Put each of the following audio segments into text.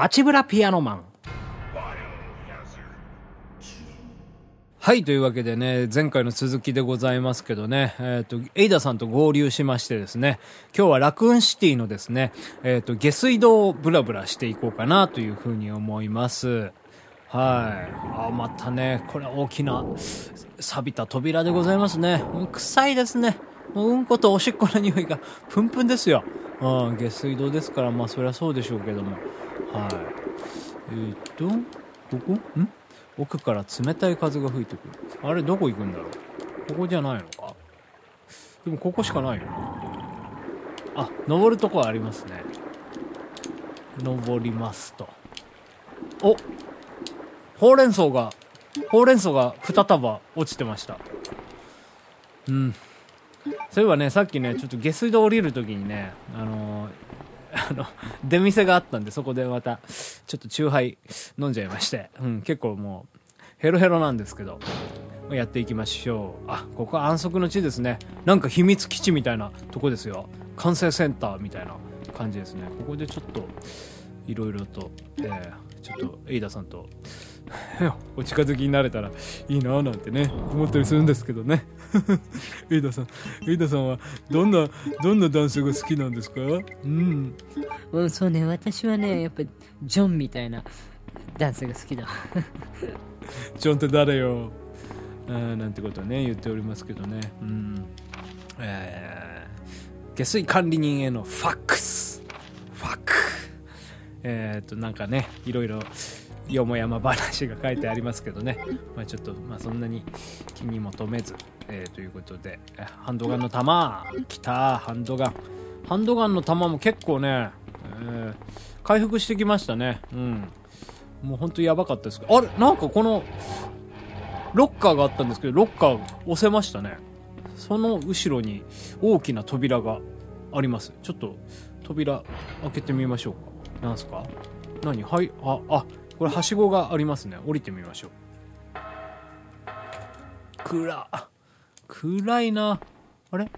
街ブラピアノマン。はい、というわけでね、前回の続きでございますけどね、エイダさんと合流しましてですね、今日はラクーンシティのですね、下水道をブラブラしていこうかなというふうに思います。はい、あ、またね、これは大きな錆びた扉でございますね。臭いですね。もううんことおしっこの匂いがプンプンですよ。下水道ですから、まあそりゃそうでしょうけども。はい。ここ？奥から冷たい風が吹いてくる。あれ、どこ行くんだろう。ここじゃないのか。でもここしかないよな。あ、登るとこはありますね。登りますと。お、ほうれん草が2束落ちてました。うん。そういえばね、さっきね、ちょっと下水道降りるときにね、出店があったんで、そこでまたちょっとチューハイ飲んじゃいまして、結構もうヘロヘロなんですけど、やっていきましょう。あ、ここは安息の地ですね。なんか秘密基地みたいなとこですよ。管制センターみたいな感じですね。ここでちょっといろいろと、ちょっとエイダさんとお近づきになれたらいいなぁなんてね、思ったりするんですけどね。エイダさんはどんなダンスが好きなんですか？そうね、私はね、やっぱジョンみたいなダンスが好きだ。ジョンって誰よ、なんてことね言っておりますけどね。下水管理人へのファックス、なんかね、いろいろよもやま話が書いてありますけどね、ちょっと、そんなに気にも留めず、ということで、ハンドガンの弾来た。ハンドガンの弾も結構ね、回復してきましたね。もうほんとやばかったですけど、あれ、なんかこのロッカーがあったんですけど、ロッカー押せましたね。その後ろに大きな扉があります。ちょっと扉開けてみましょうか。なんすか、何、はい、あ、これはしごがありますね。降りてみましょう。暗いな。あれ、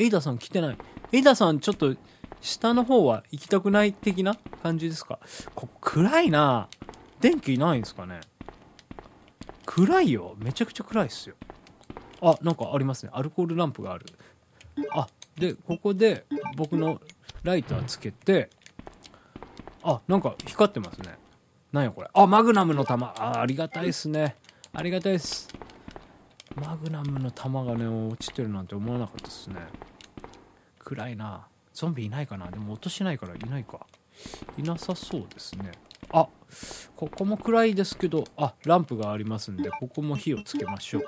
エイダさん来てない。エイダさんちょっと下の方は行きたくない的な感じですか。ここ暗いな。電気ないんですかね。暗いよ、めちゃくちゃ暗いっすよ。あ、なんかありますね。アルコールランプがある。あ、でここで僕のライターつけて、あ、なんか光ってますね。なんやこれ。あ、マグナムの弾。ありがたいっすね。ありがたいっす。マグナムの弾がね、落ちてるなんて思わなかったっすね。暗いな。ゾンビいないかな。でも音しないからいないか。いなさそうですね。あ、ここも暗いですけど、あ、ランプがありますんで、ここも火をつけましょう。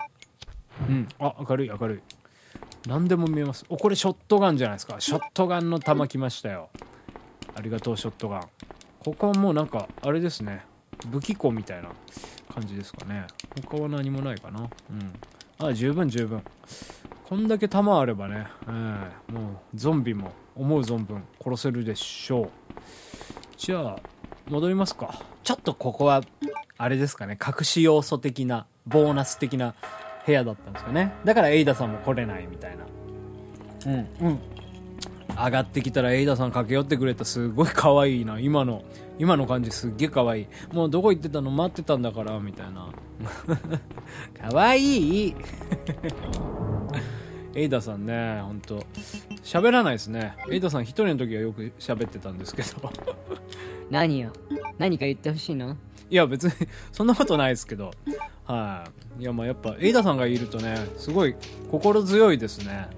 あ、明るい。何でも見えます。お、これショットガンじゃないですか。ショットガンの弾来ましたよ。ありがとう、ショットガン。ここはもうなんかあれですね、武器庫みたいな感じですかね。他は何もないかな。あ、十分。こんだけ弾あればね、もうゾンビも思う存分殺せるでしょう。じゃあ戻りますか。ちょっとここはあれですかね、隠し要素的な、ボーナス的な部屋だったんですよね。だからエイダさんも来れないみたいな。上がってきたらエイダさん駆け寄ってくれた。すごい可愛いな。今の感じすっげえ可愛い。もうどこ行ってたの、待ってたんだからみたいな。可愛い。エイダさんね、ほんと喋らないですね。エイダさん一人の時はよく喋ってたんですけど。何よ、何か言ってほしいの？いや別にそんなことないですけど、いや、やっぱエイダさんがいるとね、すごい心強いですね。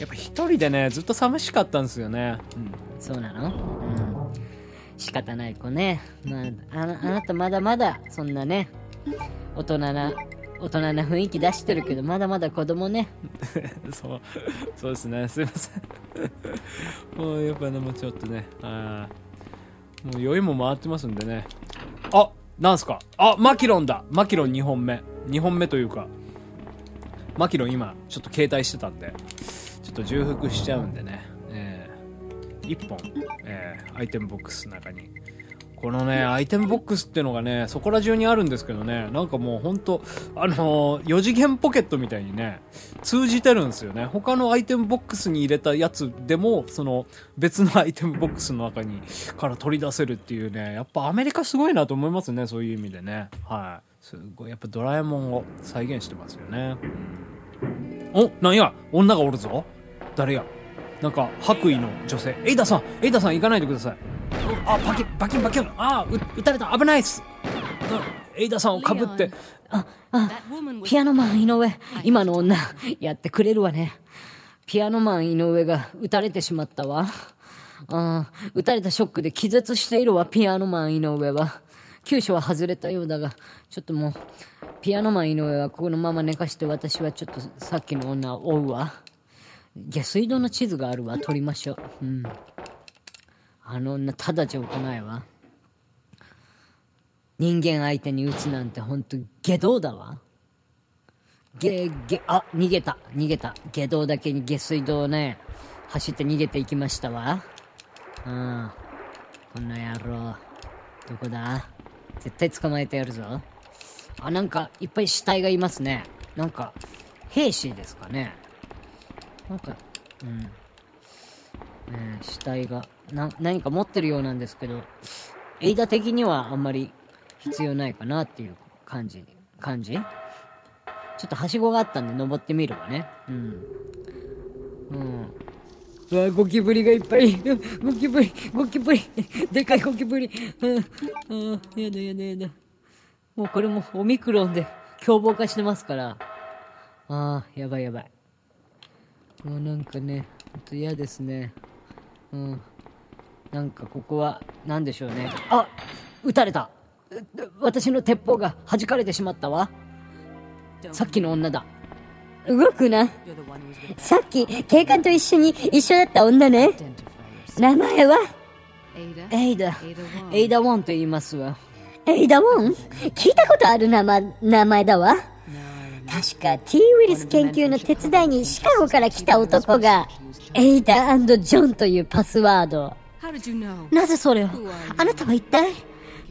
やっぱ一人でね、ずっと寂しかったんですよね。そうなの？仕方ない子ね。あなたまだまだそんなね、大人な雰囲気出してるけど、まだまだ子供ね。そうですね。すいません。もうやっぱね、もうちょっとね、もう酔いも回ってますんでね。あ、なんすか？あ、マキロンだ。マキロン2本目というか、マキロン今ちょっと携帯してたんで。ちょっと重複しちゃうんでね、1本、アイテムボックスの中にこのねアイテムボックスってのがねそこら中にあるんですけどね、なんかもうほんと4次元ポケットみたいにね通じてるんですよね。他のアイテムボックスに入れたやつでもその別のアイテムボックスの中にから取り出せるっていうね、やっぱアメリカすごいなと思いますね、そういう意味でね。はい、すごいやっぱドラえもんを再現してますよね、うん、お、なんや女がおるぞ。誰や、なんか白衣の女性。エイダさん行かないでください。あ、バキン。あ、撃たれた。危ないっす。エイダさんをかぶって。ピアノマン井上、今の女やってくれるわね。ピアノマン井上が撃たれてしまったわ。撃たれたショックで気絶しているわ、ピアノマン井上は。急所は外れたようだが、ちょっともうピアノマン井上はこのまま寝かして、私はちょっとさっきの女を追うわ。下水道の地図があるわ、取りましょう。うん。あの女ただじゃおかないわ。人間相手に撃つなんてほんと下道だわ。あ、逃げた。下道だけに下水道をね、走って逃げていきましたわ。うん。この野郎。どこだ？絶対捕まえてやるぞ。あ、なんかいっぱい死体がいますね。なんか、兵士ですかね。なんか、うん。死体が何か持ってるようなんですけど、エイダ的にはあんまり必要ないかなっていう感じ。ちょっとはしごがあったんで登ってみればね。うわ、ゴキブリがいっぱいいる。ゴキブリでかいゴキブリ。やだ。もうこれもオミクロンで凶暴化してますから、やばい。もうなんかね、ほんと嫌ですね。うん。なんかここは、なんでしょうね。あ！撃たれた！私の鉄砲が弾かれてしまったわ。さっきの女だ。動くな。さっき、警官と一緒だった女ね。名前は？エイダ・ウォンと言いますわ。エイダ・ウォン？聞いたことある名前だわ。確か T ウイルス研究の手伝いにシカゴから来た男がエイダ&ジョンというパスワード。なぜそれを？あなたは一体？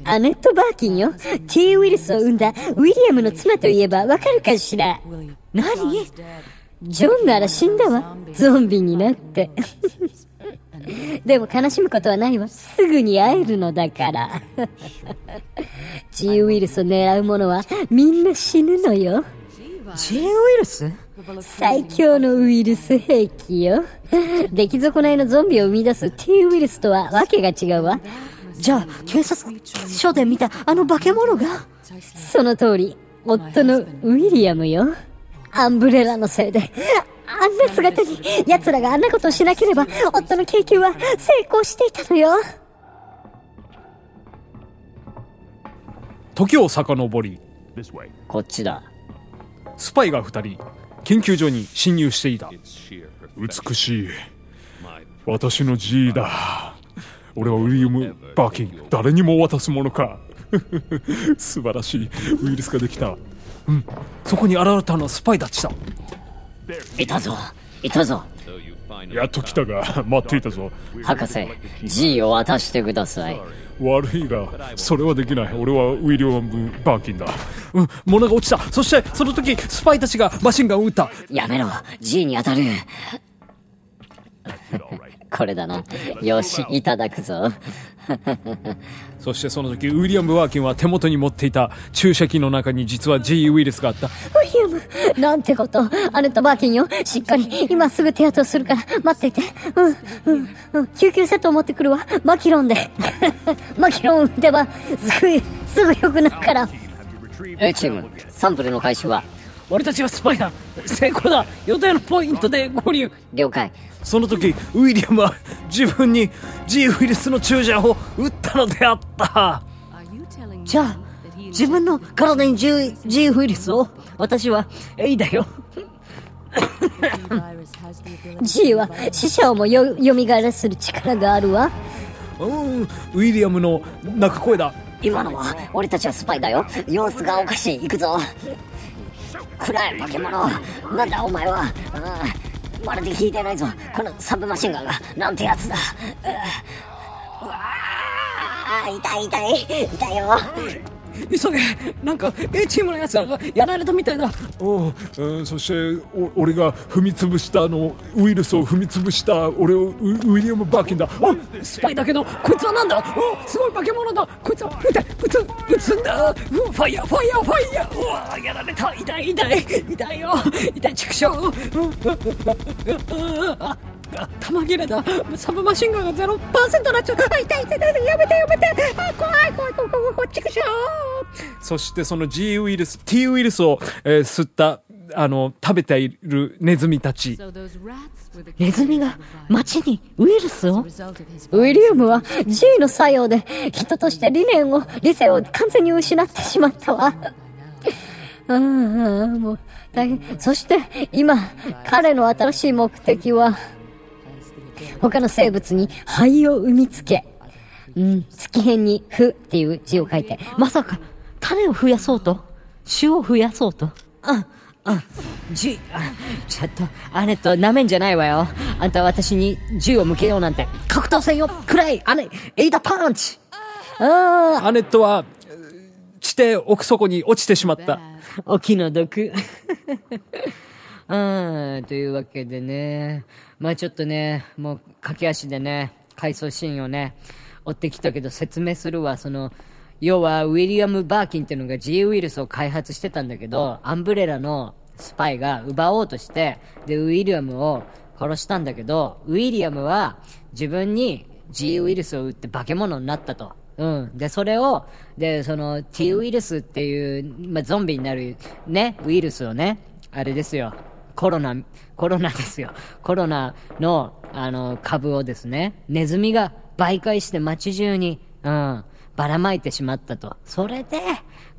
アネット・バーキンよ。 T ウイルスを生んだウィリアムの妻といえばわかるかしら。何？ジョンなら死んだわ、ゾンビになってでも悲しむことはないわ、すぐに会えるのだからG ウイルスを狙う者はみんな死ぬのよ。G ウイルス？最強のウイルス兵器よ。出来損ないのゾンビを生み出す T ウイルスとはわけが違うわ。じゃあ、警察署で見たあの化け物が？その通り、夫のウィリアムよ。アンブレラのせいで、あんな姿に奴らがあんなことをしなければ、夫の研究は成功していたのよ。時を遡り、こっちだ。スパイが2人研究所に侵入していた。美しい私の G だ。俺はウィリアム・バーキン、誰にも渡すものか素晴らしいウイルスができた。うん、そこに現れたのはスパイたちだ。いたぞ。やっと来たが待っていたぞ。博士、 G を渡してください。悪いがそれはできない。俺はウィリアム・バーキンだ。うん、物が落ちた。そしてその時スパイたちがマシンガンを撃った。やめろ、 G に当たるこれだな、よし、いただくぞそしてその時ウィリアム・バーキンは手元に持っていた注射器の中に実は G ウイルスがあった。ウィリアム、なんてこと。あなたバーキンよ、しっかり今すぐ手当てをするから待っていて。救急セットを持ってくるわ、マキロンでマキロンを打てばすぐ良くなるから。チーム、サンプルの開始は？俺たちはスパイだ。成功だ。予定のポイントで合流。了解。その時ウィリアムは自分に G ウイルスの注射を打ったのであった。じゃあ自分の体に G ウイルスを？私はエイだよG は死者をもよみがえらせる力があるわ。ウィリアムの泣く声だ。今のは俺たちはスパイだよ。様子がおかしい。行くぞ。暗い化け物、なんだお前は。まるで引いてないぞ、このサブマシンガンが。なんてやつだ。うわあー、痛いよ。急げ、なんか A チームのやつがやられたみたいだ。おう、そして俺が踏み潰したウイルスを踏み潰した俺をウィリアム・バーキンだ。おスパイだけどこいつはなんだ。おすごい化け物だ。こいつは撃つんだ。ファイヤー。うわー、やられた。痛いよ。痛い、畜生。玉切れだ。サブマシンガンが 0% になっちゃう。痛い、やめて。あ、怖い、こっちくしょー。そしてその G ウイルス T ウイルスを、吸った食べているネズミたち。ネズミが街にウイルスを。ウィリアムは G の作用で人として理性を完全に失ってしまったわ。もう大変。そして今彼の新しい目的は他の生物に肺を産みつけ、月辺に不っていう字を書いて、まさか種を増やそうと、種を増やそうと。ちょっと姉となめんじゃないわよ。あんた私に銃を向けようなんて。格闘戦よ、くらい姉、エイダパンチ。姉とは地底奥底に落ちてしまった。お気の毒。というわけでね、まあちょっとね、もう駆け足でね、回想シーンをね追ってきたけど、説明するわ。その要はウィリアム・バーキンっていうのが G ウイルスを開発してたんだけど、アンブレラのスパイが奪おうとして、でウィリアムを殺したんだけど、ウィリアムは自分に G ウイルスを打って化け物になったと。で、それを、で、その T ウイルスっていう、まあ、ゾンビになるね、ウイルスをね、あれですよ、コロナですよ。コロナの、株をですね、ネズミが媒介して街中に、ばらまいてしまったと。それで、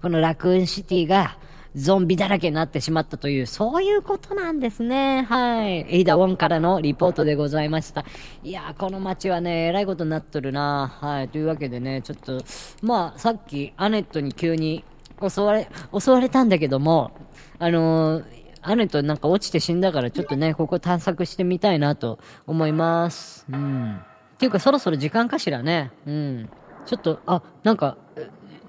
このラクーンシティがゾンビだらけになってしまったという、そういうことなんですね。はい。エイダ・ウォンからのリポートでございました。いやー、この街はね、えらいことになっとるな。はい。というわけでね、ちょっと、まあ、さっき、アネットに急に襲われたんだけども、アネットなんか落ちて死んだから、ちょっとね、ここ探索してみたいなと思います。っていうか、そろそろ時間かしらね。ちょっと、なんか、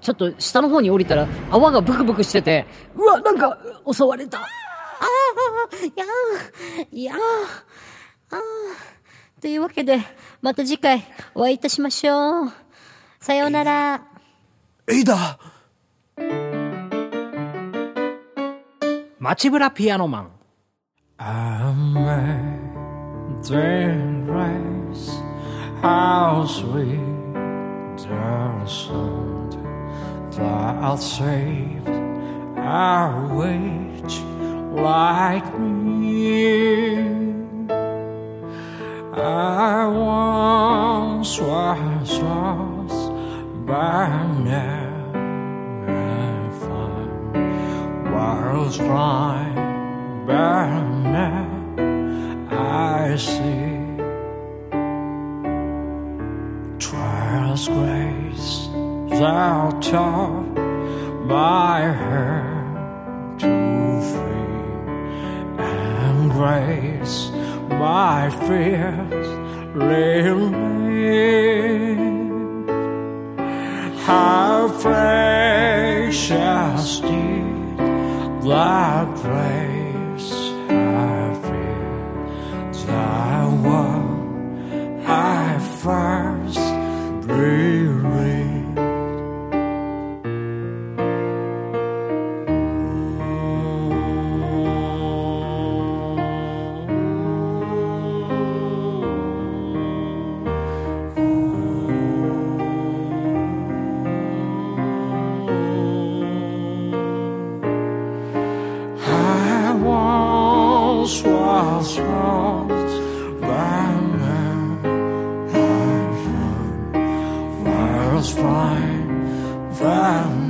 ちょっと下の方に降りたら泡がブクブクしてて、うわ、なんか襲われた。というわけで、また次回お会いいたしましょう。さようなら。エイダ。街ブラピアノマン。I'll save our wage like me. I once was lost, but never found. Worlds fly, but now I see. Trials, grace.I'll talk by her to free, and grace my fears relieved. How precious did thy grace I feel, thy word I first breathed.Fine, fine.